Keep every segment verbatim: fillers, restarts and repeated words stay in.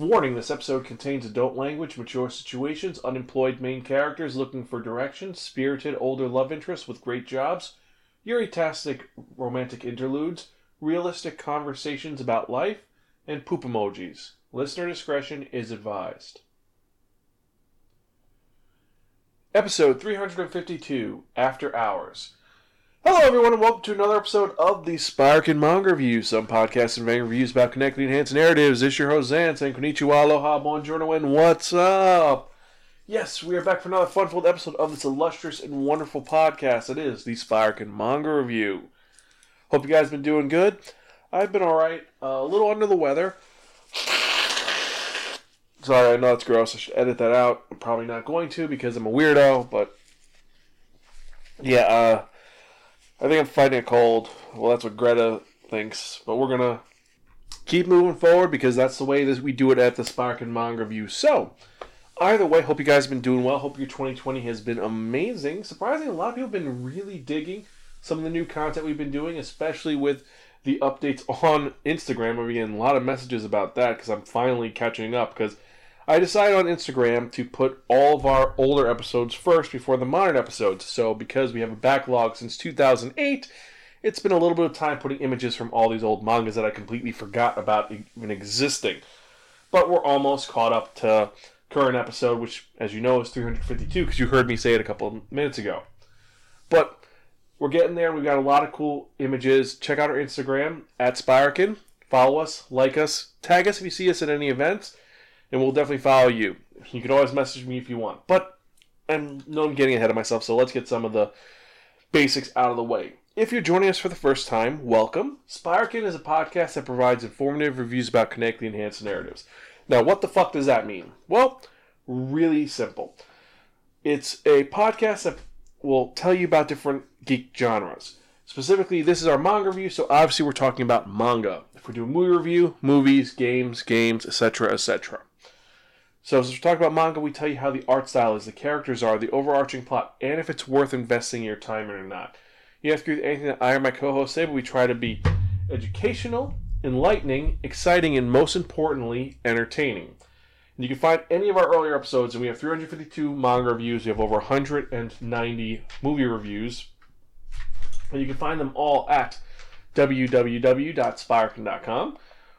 Warning, this episode contains adult language, mature situations, unemployed main characters looking for direction, spirited older love interests with great jobs, yuri-tastic romantic interludes, realistic conversations about life, and poop emojis. Listener discretion is advised. Episode three hundred fifty-two, After Hours. Hello everyone and welcome to another episode of the Spyrkin Manga Review. Some podcasts and manga reviews about connecting and enhancing narratives. This is your host Zan, saying konnichiwa, aloha, buongiorno, and what's up? Yes, we are back for another fun-filled episode of this illustrious and wonderful podcast. It is the Spyrkin Manga Review. Hope you guys have been doing good. I've been alright, uh, a little under the weather. Sorry, I know it's gross, I should edit that out. I'm probably not going to because I'm a weirdo, but yeah, uh... I think I'm fighting a cold. Well, that's what Greta thinks. But we're going to keep moving forward because that's the way that we do it at the Spyrkin Manga Review. So, either way, hope you guys have been doing well. Hope your twenty twenty has been amazing. Surprisingly, a lot of people have been really digging some of the new content we've been doing, especially with the updates on Instagram. We're getting a lot of messages about that because I'm finally catching up. Because I decided on Instagram to put all of our older episodes first before the modern episodes. So because we have a backlog since two thousand eight, it's been a little bit of time putting images from all these old mangas that I completely forgot about even existing. But we're almost caught up to current episode, which, as you know, is three hundred fifty-two because you heard me say it a couple of minutes ago. But we're getting there. We've got a lot of cool images. Check out our Instagram, at Spyrkin. Follow us, like us, tag us if you see us at any events. And we'll definitely follow you. You can always message me if you want. But I know I'm getting ahead of myself, so let's get some of the basics out of the way. If you're joining us for the first time, welcome. Spyrkin is a podcast that provides informative reviews about connecting and enhanced narratives. Now, what the fuck does that mean? Well, really simple. It's a podcast that will tell you about different geek genres. Specifically, this is our manga review, so obviously we're talking about manga. If we do a movie review, movies, games, games, etc., et cetera. So, since we talk about manga, we tell you how the art style is, the characters are, the overarching plot, and if it's worth investing your time in or not. You have to agree with anything that I or my co-host say, but we try to be educational, enlightening, exciting, and most importantly, entertaining. And you can find any of our earlier episodes, and we have three hundred fifty-two manga reviews, we have over one hundred ninety movie reviews, and you can find them all at w w w dot spyrkin dot com.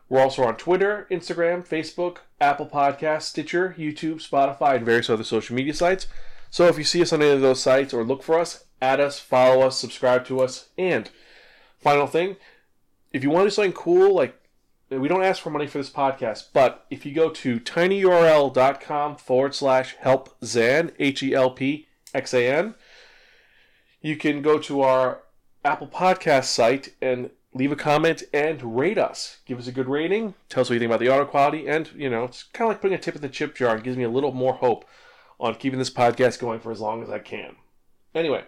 We're also on Twitter, Instagram, Facebook, Apple Podcasts, Stitcher, YouTube, Spotify, and various other social media sites. So if you see us on any of those sites or look for us, add us, follow us, subscribe to us. And final thing, if you want to do something cool, like we don't ask for money for this podcast, but if you go to tinyurl.com forward slash help Zan, H E L P X A N, you can go to our Apple Podcast site and leave a comment and rate us. Give us a good rating. Tell us what you think about the audio quality. And, you know, it's kind of like putting a tip in the chip jar. It gives me a little more hope on keeping this podcast going for as long as I can. Anyway,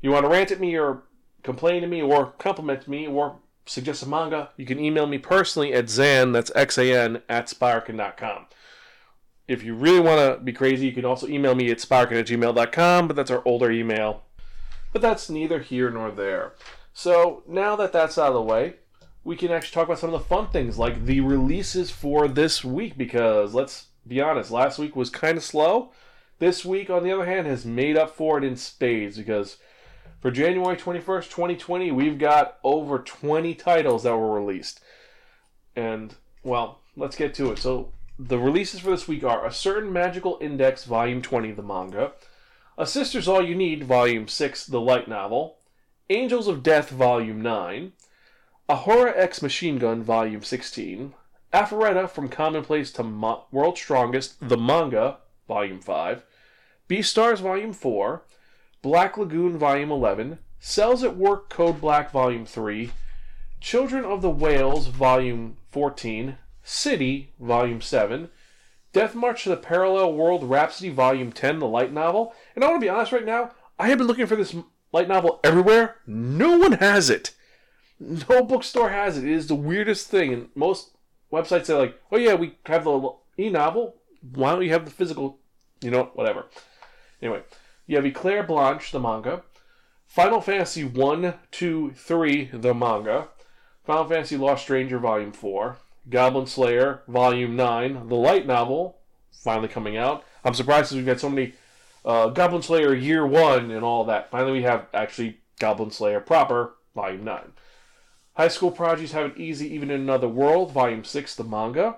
you want to rant at me or complain to me or compliment me or suggest a manga, you can email me personally at Zan, that's X A N, at Spyrkin dot com. If you really want to be crazy, you can also email me at Spyrkin at gmail dot com, but that's our older email. But that's neither here nor there. So, now that that's out of the way, we can actually talk about some of the fun things, like the releases for this week, because, let's be honest, last week was kind of slow. This week, on the other hand, has made up for it in spades, because for January twenty-first, twenty twenty, we've got over twenty titles that were released. And, well, let's get to it. So, the releases for this week are A Certain Magical Index, Volume twenty, the manga, A Sister's All You Need, Volume six, the light novel, Angels of Death, Volume nine, A Horror X Machine Gun, Volume sixteen, Aphoretta, From Commonplace to Mo- World's Strongest, the manga, Volume five, Beastars, Volume four, Black Lagoon, Volume eleven, Cells at Work, Code Black, Volume three, Children of the Whales, Volume fourteen, City, Volume seven, Death March to the Parallel World, Rhapsody, Volume ten, the light novel. And I want to be honest right now, I have been looking for this light novel everywhere. No one has it. No bookstore has it. It is the weirdest thing. And most websites are like, oh yeah, we have the e-novel. Why don't you have the physical, you know, whatever. Anyway, you have Eclair Blanche, the manga. Final Fantasy one, two, three, the manga. Final Fantasy Lost Stranger, Volume four. Goblin Slayer, Volume nine, the light novel, finally coming out. I'm surprised we've got so many uh, Goblin Slayer Year one and all that. Finally, we have actually Goblin Slayer proper, Volume nine. High School Prodigies Have It Easy Even in Another World, Volume six, the manga.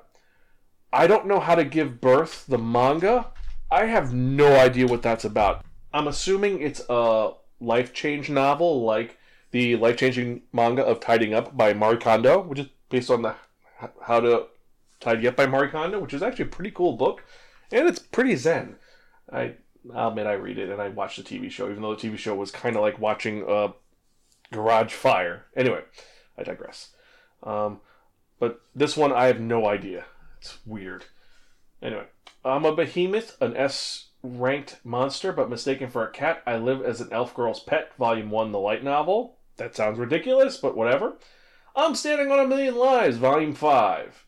I Don't Know How to Give Birth, the manga. I have no idea what that's about. I'm assuming it's a life change novel, like the life-changing manga of Tidying Up by Marie Kondo, which is based on the How to Tidy Up by Marie Kondo, which is actually a pretty cool book, and it's pretty zen. I, I'll admit I read it, and I watched the T V show, even though the T V show was kind of like watching uh, Garage Fire. Anyway, I digress. Um, but this one, I have no idea. It's weird. Anyway, I'm a behemoth, an S-ranked monster, but mistaken for a cat. I live as an elf girl's pet, Volume one, the light novel. That sounds ridiculous, but whatever. I'm Standing on a Million Lives, Volume five.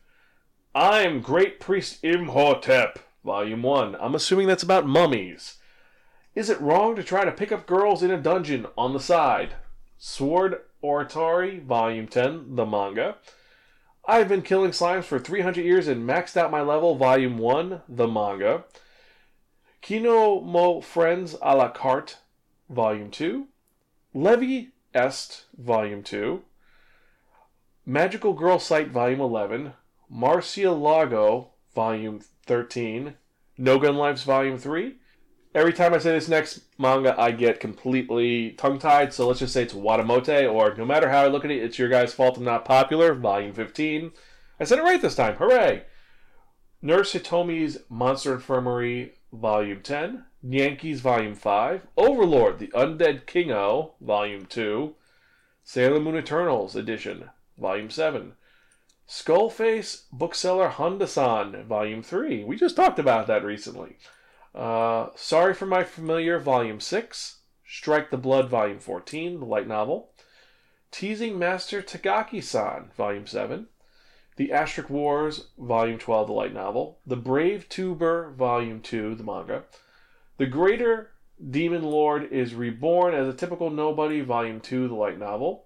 I'm Great Priest Imhotep, Volume one. I'm assuming that's about mummies. Is it wrong to try to pick up girls in a dungeon on the side? Sword Oratari, Volume ten, the manga. I've been killing slimes for three hundred years and maxed out my level, Volume one, the manga. Kino Mo Friends a la Carte, Volume two. Levi Est, Volume two. Magical Girl Sight, Volume eleven, Marcia Lago, Volume thirteen, No Gun Lives, Volume three. Every time I say this next manga, I get completely tongue-tied, so let's just say it's Watamote, or no matter how I look at it, it's your guys' fault I'm not popular, Volume fifteen. I said it right this time, hooray! Nurse Hitomi's Monster Infirmary, Volume ten, Yankees, Volume five, Overlord, The Undead King-O, Volume two, Sailor Moon Eternals Edition, Volume seven. Skullface Bookseller Honda-san, Volume three. We just talked about that recently. Uh, Sorry for My Familiar, Volume six. Strike the Blood, Volume fourteen, the light novel. Teasing Master Tagaki-san, Volume seven. The Asterisk Wars, Volume twelve, the light novel. The Brave Tuber, Volume two, the manga. The Greater Demon Lord is Reborn as a Typical Nobody, Volume two, the light novel.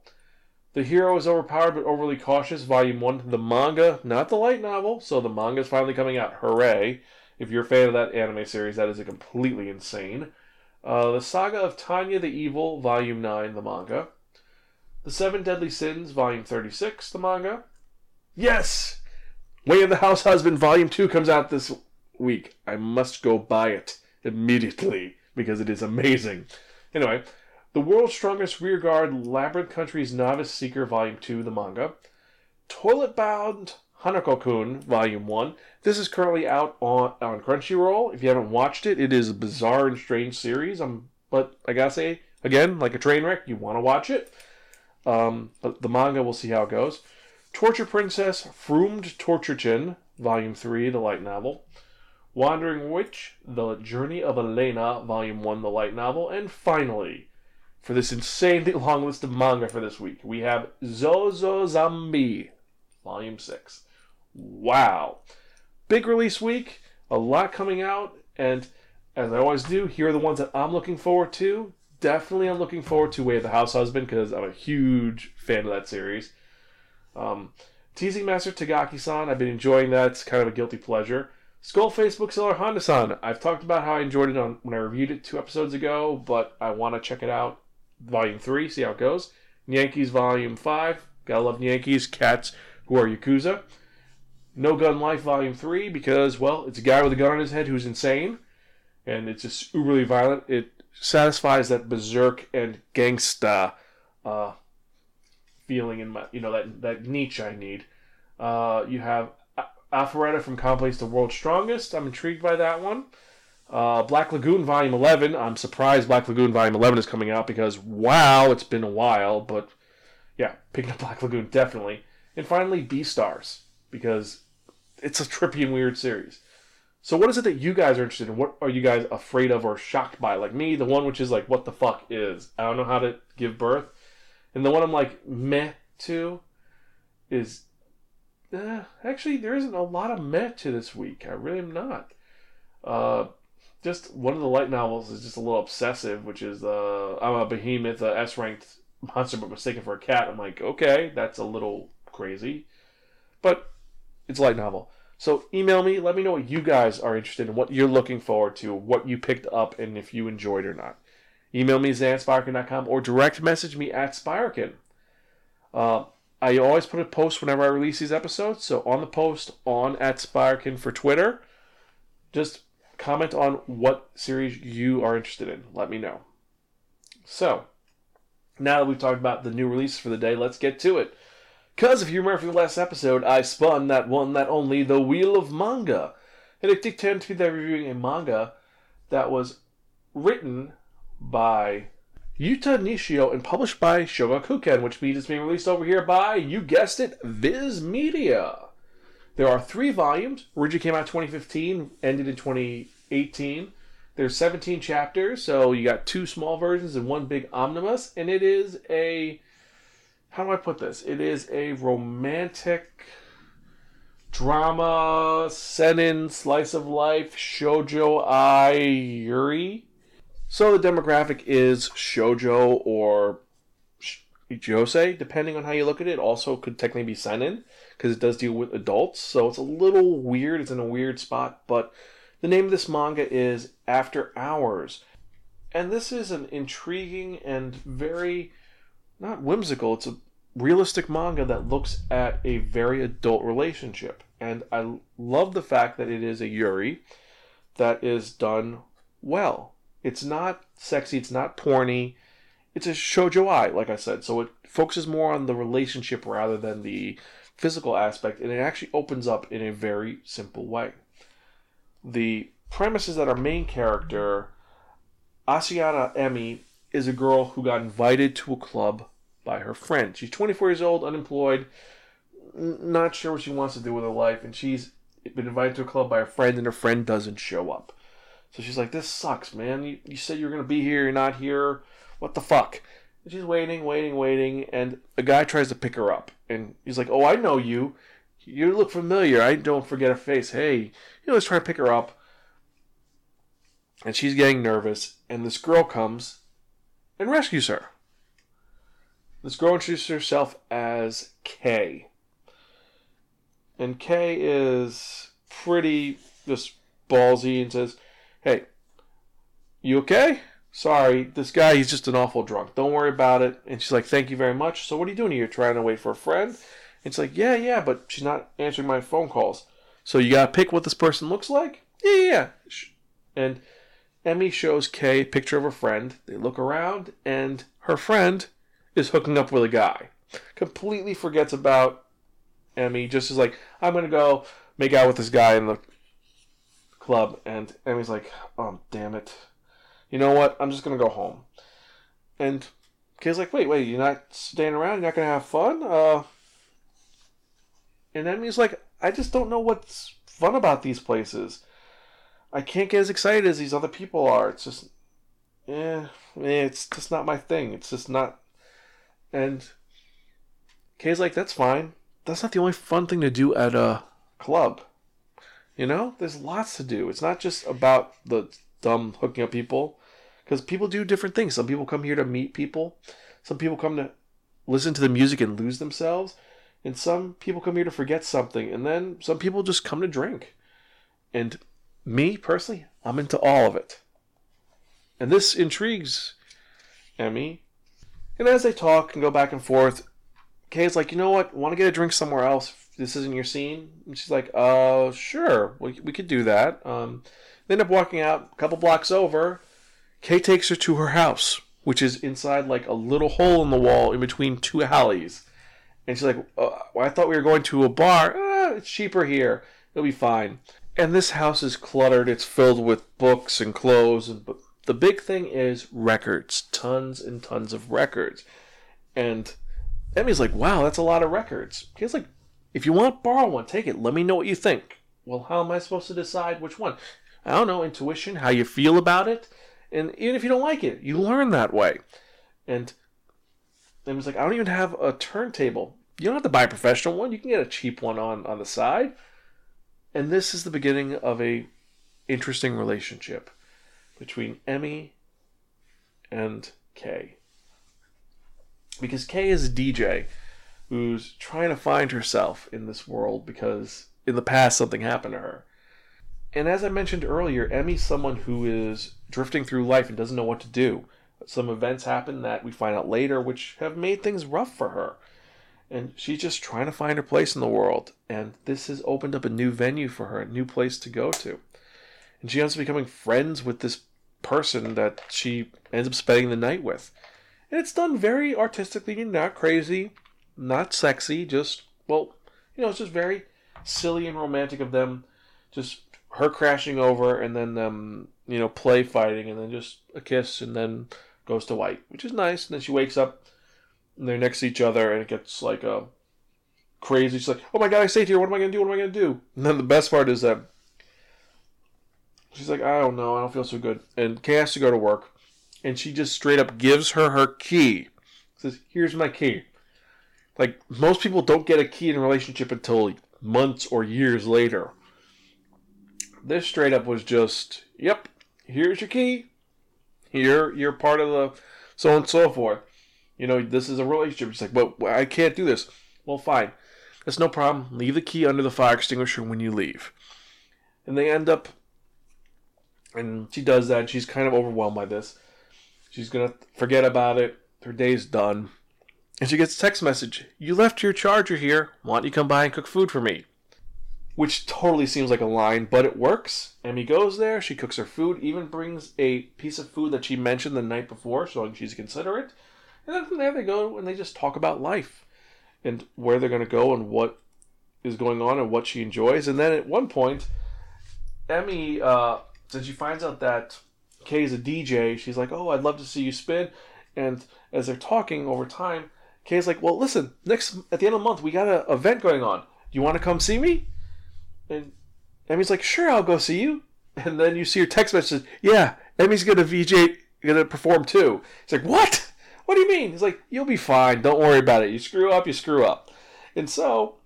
The Hero is Overpowered but Overly Cautious, Volume one, the manga, not the light novel, so the manga is finally coming out. Hooray! If you're a fan of that anime series, that is a completely insane. Uh, the Saga of Tanya the Evil, Volume nine, the manga. The Seven Deadly Sins, Volume thirty-six, the manga. Yes! Way of the House Husband, Volume two comes out this week. I must go buy it immediately, because it is amazing. Anyway, The World's Strongest Rearguard, Labyrinth Country's Novice Seeker, Volume two, the manga. Toilet Bound Hanako-kun, Volume one. This is currently out on, on Crunchyroll. If you haven't watched it, it is a bizarre and strange series. Um, but I gotta say, again, like a train wreck, you want to watch it. Um, but the manga, we'll see how it goes. Torture Princess, Froomed Torture-chin, Volume three, the light novel. Wandering Witch, The Journey of Elena, Volume one, the light novel. And finally, for this insanely long list of manga for this week, we have Zozozanbi, Volume six. Wow. Big release week, a lot coming out, and as I always do, here are the ones that I'm looking forward to. Definitely I'm looking forward to Way of the House Husband, because I'm a huge fan of that series. Um, Teasing Master Tagaki-san, I've been enjoying that. It's kind of a guilty pleasure. Skullface Bookseller Honda-san, I've talked about how I enjoyed it on, when I reviewed it two episodes ago, but I want to check it out. Volume three, see how it goes. Yankees Volume five, gotta love Yankees, cats who are Yakuza. No Gun Life Volume three, because, well, it's a guy with a gun on his head who's insane, and it's just uberly violent. It satisfies that berserk and gangsta uh, feeling in my, you know, that, that niche I need. Uh, you have Alpharetta from Complex to World's Strongest. I'm intrigued by that one. Uh, Black Lagoon Volume eleven. I'm surprised Black Lagoon Volume eleven is coming out because, wow, it's been a while. But, yeah, picking up Black Lagoon, definitely. And finally, Beastars, because it's a trippy and weird series. So what is it that you guys are interested in? What are you guys afraid of or shocked by? Like me, the one which is like, what the fuck is? I don't know how to give birth. And the one I'm like, meh to is... Uh, actually, there isn't a lot of meh to this week. I really am not. Uh... Just one of the light novels is just a little obsessive, which is uh, I'm a behemoth, a S-ranked monster, but mistaken for a cat. I'm like, okay, that's a little crazy. But It's a light novel. So email me. Let me know what you guys are interested in, what you're looking forward to, what you picked up, and if you enjoyed or not. Email me, zan at spyrkin dot com, or direct message me at Spyrkin. Uh, I always put a post whenever I release these episodes. So on the post, on at Spyrkin for Twitter, just comment on what series you are interested in. Let me know. So, now that we've talked about the new releases for the day, let's get to it. Because if you remember from the last episode, I spun that one, that only, the Wheel of Manga. And it dictated to me that reviewing a manga that was written by Yuta Nishio and published by Shogakukan, which means it's being released over here by, you guessed it, Viz Media. There are three volumes. Originally came out in twenty fifteen, ended in twenty eighteen. There's seventeen chapters, so you got two small versions and one big omnibus. And it is a, how do I put this? It is a romantic drama, seinen, slice of life, shoujo ai yuri. So the demographic is shoujo or josei, depending on how you look at it. It also could technically be seinen, because it does deal with adults. So it's a little weird. It's in a weird spot, but the name of this manga is After Hours. And this is an intriguing and very, not whimsical, it's a realistic manga that looks at a very adult relationship. And I love the fact that it is a yuri that is done well. It's not sexy, it's not porny. It's a shoujo-ai, like I said. So it focuses more on the relationship rather than the physical aspect. And it actually opens up in a very simple way. The premise is that our main character, Asiana Emi, is a girl who got invited to a club by her friend. She's twenty-four years old, unemployed, not sure what she wants to do with her life, and she's been invited to a club by a friend, and her friend doesn't show up. So she's like, this sucks, man. You, you said you were going to be here, you're not here. What the fuck? And she's waiting, waiting, waiting, and a guy tries to pick her up. And he's like, oh, I know you. You look familiar. I don't forget her face. Hey, you know, let's try to pick her up. And she's getting nervous. And this girl comes and rescues her. This girl introduces herself as Kay. And Kay is pretty just ballsy and says, hey, you okay? Sorry, this guy, he's just an awful drunk. Don't worry about it. And she's like, thank you very much. So what are you doing here? You're trying to wait for a friend? It's like, yeah, yeah, but she's not answering my phone calls. So you gotta pick what this person looks like? Yeah, yeah, yeah. And Emmy shows Kay a picture of her friend. They look around, and her friend is hooking up with a guy. Completely forgets about Emmy. Just is like, I'm gonna go make out with this guy in the club. And Emmy's like, oh, damn it. You know what? I'm just gonna go home. And Kay's like, wait, wait, you're not staying around? You're not gonna have fun? Uh... And Emmy's like, I just don't know what's fun about these places. I can't get as excited as these other people are. It's just, eh, it's just not my thing. It's just not. And Kay's like, that's fine. That's not the only fun thing to do at a club. You know, there's lots to do. It's not just about the dumb hooking up people. Because people do different things. Some people come here to meet people. Some people come to listen to the music and lose themselves. And some people come here to forget something. And then some people just come to drink. And me, personally, I'm into all of it. And this intrigues Emmy. And as they talk and go back and forth, Kay's like, you know what? Want to get a drink somewhere else? This isn't your scene? And she's like, uh, sure. We, we could do that. Um, they end up walking out a couple blocks over. Kay takes her to her house, which is inside like a little hole in the wall in between two alleys. And she's like, oh, I thought we were going to a bar. Ah, it's cheaper here. It'll be fine. And this house is cluttered. It's filled with books and clothes. And but the big thing is records. Tons and tons of records. And Emmy's like, wow, that's a lot of records. He's like, if you want, borrow one. Take it. Let me know what you think. Well, how am I supposed to decide which one? I don't know. Intuition, how you feel about it. And even if you don't like it, you learn that way. And And was like, I don't even have a turntable. You don't have to buy a professional one. You can get a cheap one on, on the side. And this is the beginning of a interesting relationship between Emmy and Kay. Because Kay is a D J who's trying to find herself in this world because in the past something happened to her. And as I mentioned earlier, Emmy's someone who is drifting through life and doesn't know what to do. Some events happen that we find out later which have made things rough for her. And she's just trying to find her place in the world. And this has opened up a new venue for her, a new place to go to. And she ends up becoming friends with this person that she ends up spending the night with. And it's done very artistically, not crazy, not sexy, just, well, you know, it's just very silly and romantic of them. Just her crashing over and then them, um, you know, play fighting and then just a kiss and then goes to white, which is nice. And then she wakes up and they're next to each other and it gets like a crazy. She's like, oh my God, I stayed here. What am I going to do? What am I going to do? And then the best part is that she's like, I don't know. I don't feel so good. And Kay has to go to work. And she just straight up gives her her key. Says, here's my key. Like, most people don't get a key in a relationship until months or years later. This straight up was just, yep, here's your key. Here, you're part of the so and so forth. You know, this is a relationship. She's like, well, I can't do this. Well, fine. That's no problem. Leave the key under the fire extinguisher when you leave. And they end up... And she does that, and she's kind of overwhelmed by this. She's going to forget about it. Her day's done. And she gets a text message. You left your charger here. Why don't you come by and cook food for me? Which totally seems like a line, but it works. Emmy goes there. She cooks her food, even brings a piece of food that she mentioned the night before, so she's considerate. And then from there they go, and they just talk about life and where they're going to go and what is going on and what she enjoys. And then at one point, Emmy... Uh, Since she finds out that Kay's a D J, she's like, oh, I'd love to see you spin. And as they're talking over time, Kay's like, well, listen, next at the end of the month, we got an event going on. Do you want to come see me? And Emmy's like, sure, I'll go see you. And then you see her text message, yeah, Emmy's going to V J, going to perform too. It's like, what? What do you mean? He's like, you'll be fine. Don't worry about it. You screw up, you screw up. And so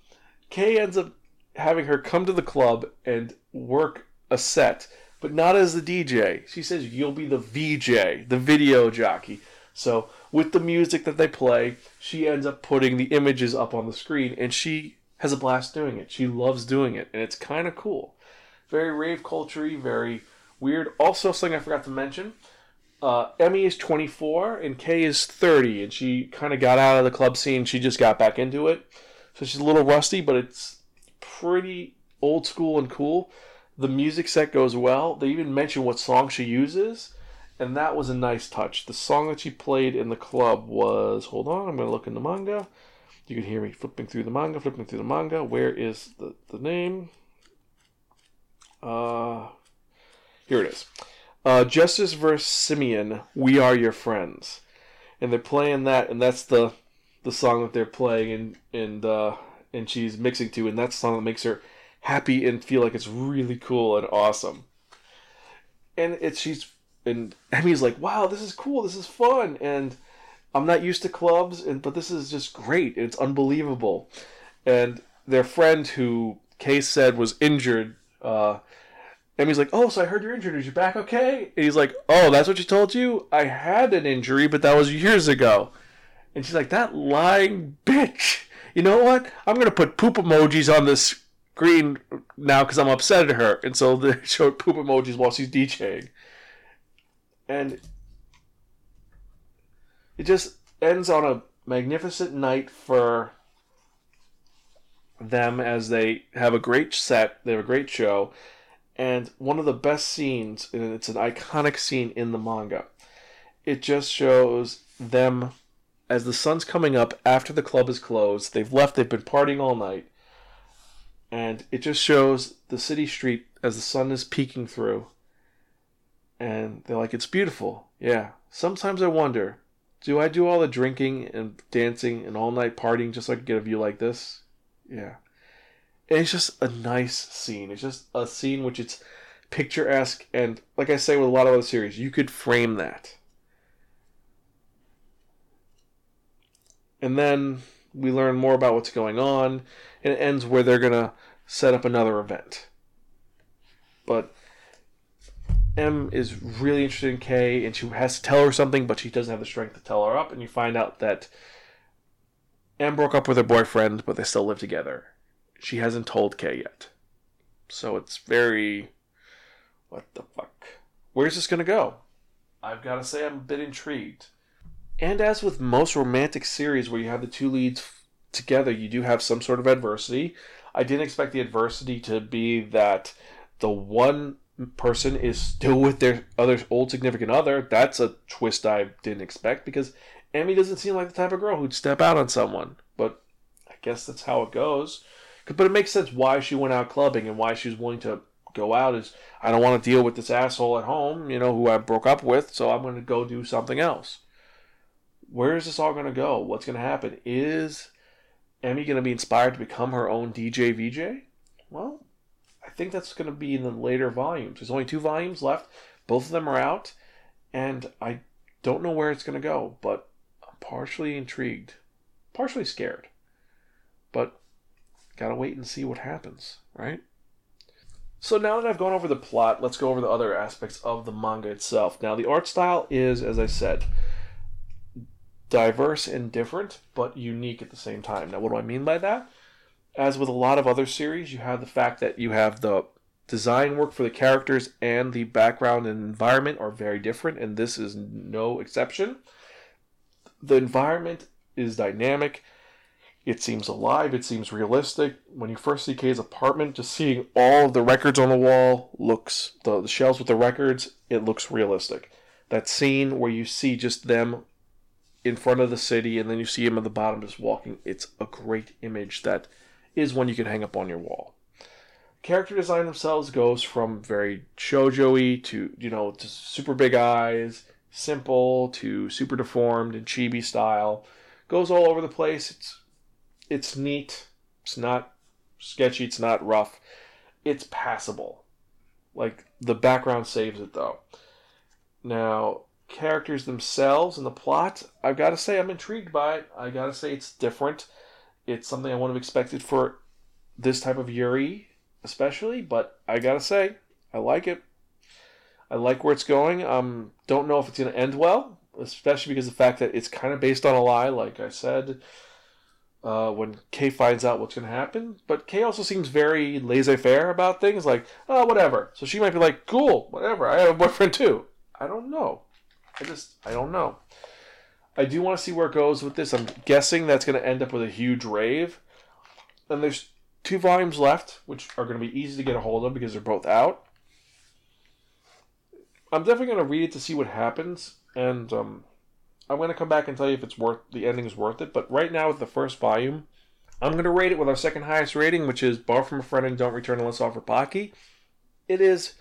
Kay ends up having her come to the club and work a set. But not as the D J. She says you'll be the V J, the video jockey. So with the music that they play, she ends up putting the images up on the screen. And she has a blast doing it. She loves doing it. And it's kind of cool. Very rave culture-y, very weird. Also, something I forgot to mention. Uh, Emmy is twenty-four and Kay is thirty. And she kind of got out of the club scene. She just got back into it. So she's a little rusty, but it's pretty old school and cool. The music set goes well. They even mention what song she uses. And that was a nice touch. The song that she played in the club was... Hold on, I'm going to look in the manga. You can hear me flipping through the manga, flipping through the manga. Where is the, the name? Uh, here it is. Uh, Justice versus. Simeon, We Are Your Friends. And they're playing that, and that's the the song that they're playing, and, and, uh, and she's mixing to. And that's the song that makes her... happy and feel like it's really cool and awesome. And it's she's and Emmy's like, wow, this is cool, this is fun, and I'm not used to clubs, and but this is just great, it's unbelievable. And their friend who Kay said was injured, uh, Emmy's like, oh, so I heard you're injured, is your back okay? And he's like, oh, that's what she told you? I had an injury, but that was years ago. And she's like, that lying bitch. You know what? I'm gonna put poop emojis on this green now because I'm upset at her, and so they showed poop emojis while she's DJing, and it just ends on a magnificent night for them as they have a great set, they have a great show, and one of the best scenes, and it's an iconic scene in the manga, it just shows them as the sun's coming up after the club is closed, they've left, they've been partying all night. And it just shows the city street as the sun is peeking through. And they're like, it's beautiful. Yeah. Sometimes I wonder, do I do all the drinking and dancing and all night partying just so I can get a view like this? Yeah. And it's just a nice scene. It's just a scene which it's picturesque. And like I say with a lot of other series, you could frame that. And then... we learn more about what's going on, and it ends where they're going to set up another event. But M is really interested in Kay, and she has to tell her something, but she doesn't have the strength to tell her up, and you find out that M broke up with her boyfriend, but they still live together. She hasn't told Kay yet. So it's very... What the fuck? Where's this going to go? I've got to say I'm a bit intrigued. And as with most romantic series where you have the two leads f- together, you do have some sort of adversity. I didn't expect the adversity to be that the one person is still with their other old significant other. That's a twist I didn't expect, because Emmy doesn't seem like the type of girl who'd step out on someone. But I guess that's how it goes. But it makes sense why she went out clubbing and why she was willing to go out is, I don't want to deal with this asshole at home, you know, who I broke up with, so I'm going to go do something else. Where is this all going to go? What's going to happen? Is Emmy going to be inspired to become her own D J V J? Well, I think that's going to be in the later volumes. There's only two volumes left. Both of them are out. And I don't know where it's going to go, but I'm partially intrigued. Partially scared. But gotta wait and see what happens, right? So now that I've gone over the plot, let's go over the other aspects of the manga itself. Now, the art style is, as I said, diverse and different, but unique at the same time. Now, what do I mean by that? As with a lot of other series, you have the fact that you have the design work for the characters and the background and environment are very different, and this is no exception. The environment is dynamic. It seems alive. It seems realistic. When you first see Kay's apartment, just seeing all of the records on the wall looks... The, the shelves with the records, it looks realistic. That scene where you see just them in front of the city and then you see him at the bottom just walking, it's a great image that is one you can hang up on your wall. Character design themselves goes from very shoujo-y to, you know, to super big eyes, simple to super deformed and chibi style. Goes all over the place. It's... It's neat, it's not sketchy, it's not rough, it's passable. Like, the background saves it, though. Now, characters themselves and the plot, I've got to say I'm intrigued by it. I've got to say it's different. It's something I wouldn't have expected for this type of Yuri, especially, but I got to say, I like it. I like where it's going. Um, don't know if it's going to end well, especially because of the fact that it's kind of based on a lie, like I said. Uh, when Kay finds out what's going to happen. But Kay also seems very laissez-faire about things, like, oh, whatever. So she might be like, cool, whatever, I have a boyfriend too. I don't know. I just, I don't know. I do want to see where it goes with this. I'm guessing that's going to end up with a huge rave. And there's two volumes left, which are going to be easy to get a hold of because they're both out. I'm definitely going to read it to see what happens, and, um... I'm going to come back and tell you if it's worth the ending is worth it. But right now with the first volume, I'm going to rate it with our second highest rating, which is Borrow From A Friend and Don't Return Unless Offered Pocky. It is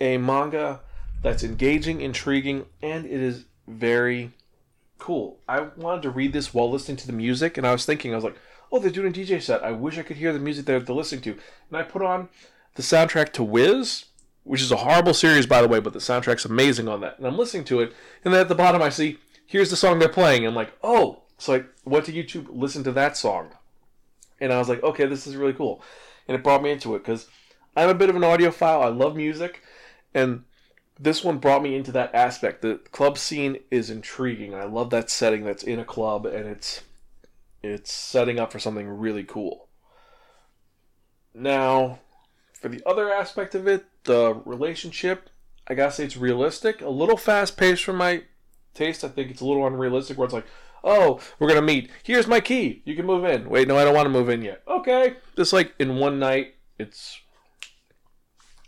a manga that's engaging, intriguing, and it is very cool. I wanted to read this while listening to the music, and I was thinking, I was like, oh, they're doing a D J set. I wish I could hear the music they're listening to. And I put on the soundtrack to Wiz, which is a horrible series, by the way, but the soundtrack's amazing on that. And I'm listening to it, and then at the bottom I see... Here's the song they're playing. I'm like, oh. So I went to YouTube, listened to that song. And I was like, okay, this is really cool. And it brought me into it because I'm a bit of an audiophile. I love music. And this one brought me into that aspect. The club scene is intriguing. I love that setting that's in a club. And it's it's setting up for something really cool. Now, for the other aspect of it, the relationship, I gotta say it's realistic. A little fast-paced for my... taste. I think it's a little unrealistic where it's like, oh, we're gonna meet, here's my key, you can move in. Wait, no, I don't want to move in yet. Okay, just like in one night. It's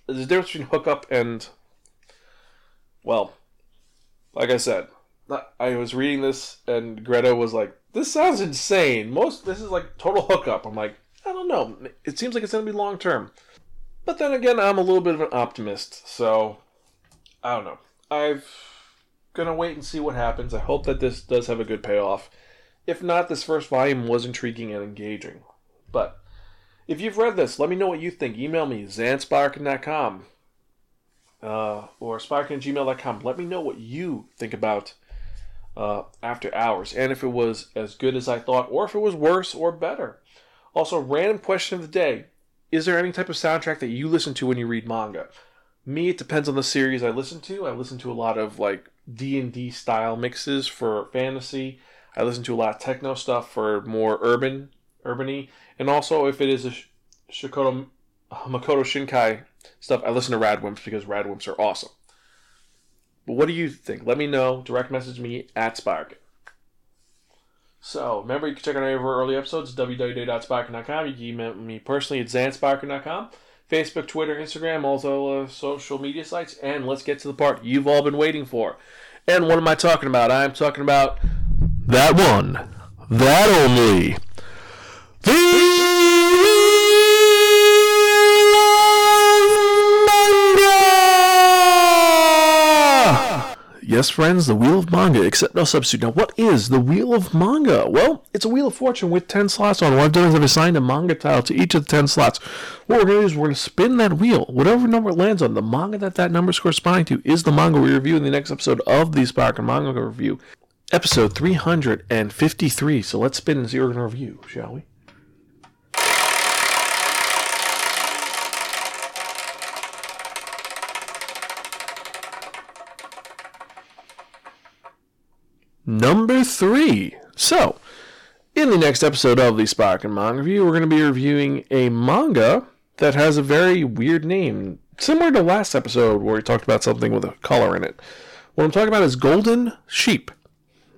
there's a difference between hookup and, well, like I said, I was reading this and Greta was like, this sounds insane, most this is like total hookup. I'm like, I don't know, it seems like it's gonna be long term, but then again, I'm a little bit of an optimist, so I don't know. I've gonna wait and see what happens. I hope that this does have a good payoff. If not, this first volume was intriguing and engaging. But if you've read this, let me know what you think. Email me, zan spyrkin dot com uh, or spyrkin at gmail dot com. Let me know what you think about uh, After Hours and if it was as good as I thought or if it was worse or better. Also, random question of the day. Is there any type of soundtrack that you listen to when you read manga? Me, it depends on the series I listen to. I listen to a lot of, like, D and D style mixes for fantasy. I listen to a lot of techno stuff for more urban, urban-y. And also, if it is a Sh- Shokoto Makoto Shinkai stuff, I listen to Rad Wimps because Rad Wimps are awesome. But what do you think? Let me know. Direct message me at Spyrkin. So, remember, you can check out any of our early episodes, w w w dot spyrkin dot com. You can email me personally at zan spyrkin dot com. Facebook, Twitter, Instagram, all the uh, social media sites. And let's get to the part you've all been waiting for. And what am I talking about? I'm talking about that one, that only, the... Yes, friends, the Wheel of Manga, except no substitute. Now, what is the Wheel of Manga? Well, it's a Wheel of Fortune with ten slots on. What I've done is I've assigned a manga title to each of the ten slots. What we're going to do is we're going to spin that wheel. Whatever number it lands on, the manga that that number is corresponding to is the manga we review in the next episode of the Spyrkin Manga Review, episode three hundred fifty-three. So let's spin and see what we're going to review, shall we? Number three. So, in the next episode of the Spyrkin Manga Review, we're going to be reviewing a manga that has a very weird name, similar to last episode where we talked about something with a color in it. What I'm talking about is Golden Sheep.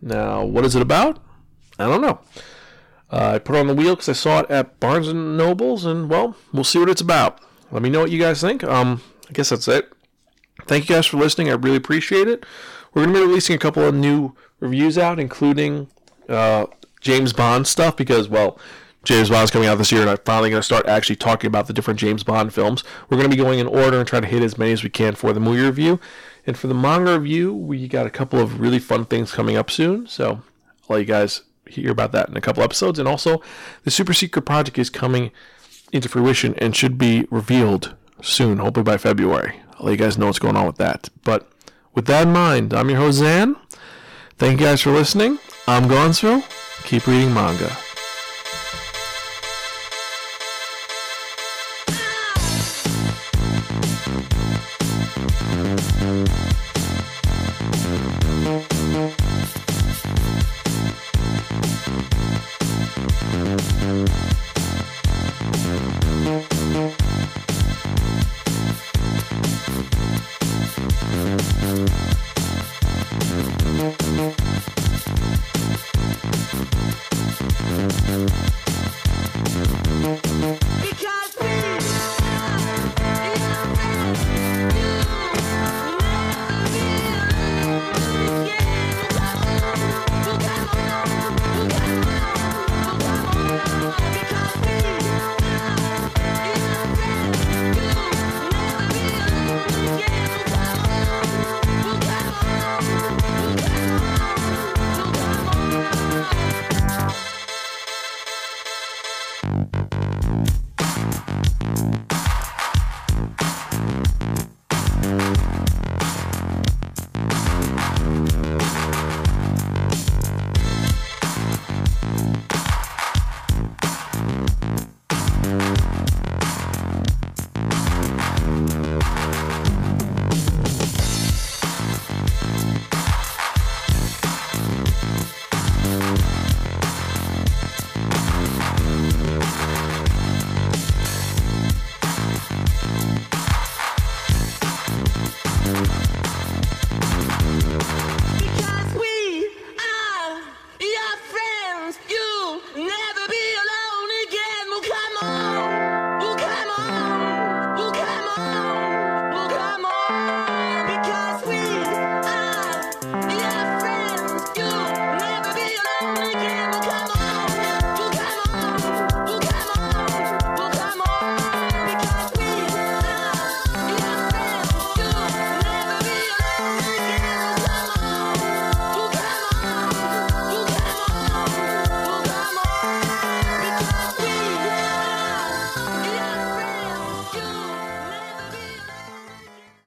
Now, what is it about? I don't know. Uh, I put it on the wheel because I saw it at Barnes and Noble's, and, well, we'll see what it's about. Let me know what you guys think. Um, I guess that's it. Thank you guys for listening. I really appreciate it. We're going to be releasing a couple of new reviews out, including uh, James Bond stuff, because, well, James Bond's coming out this year, and I'm finally going to start actually talking about the different James Bond films. We're going to be going in order and trying to hit as many as we can for the movie review. And for the manga review, we got a couple of really fun things coming up soon, so I'll let you guys hear about that in a couple episodes. And also, the Super Secret Project is coming into fruition and should be revealed soon, hopefully by February. I'll let you guys know what's going on with that. But with that in mind, I'm your host, Zan. Thank you guys for listening. I'm Gonzo. Keep reading manga. Ah!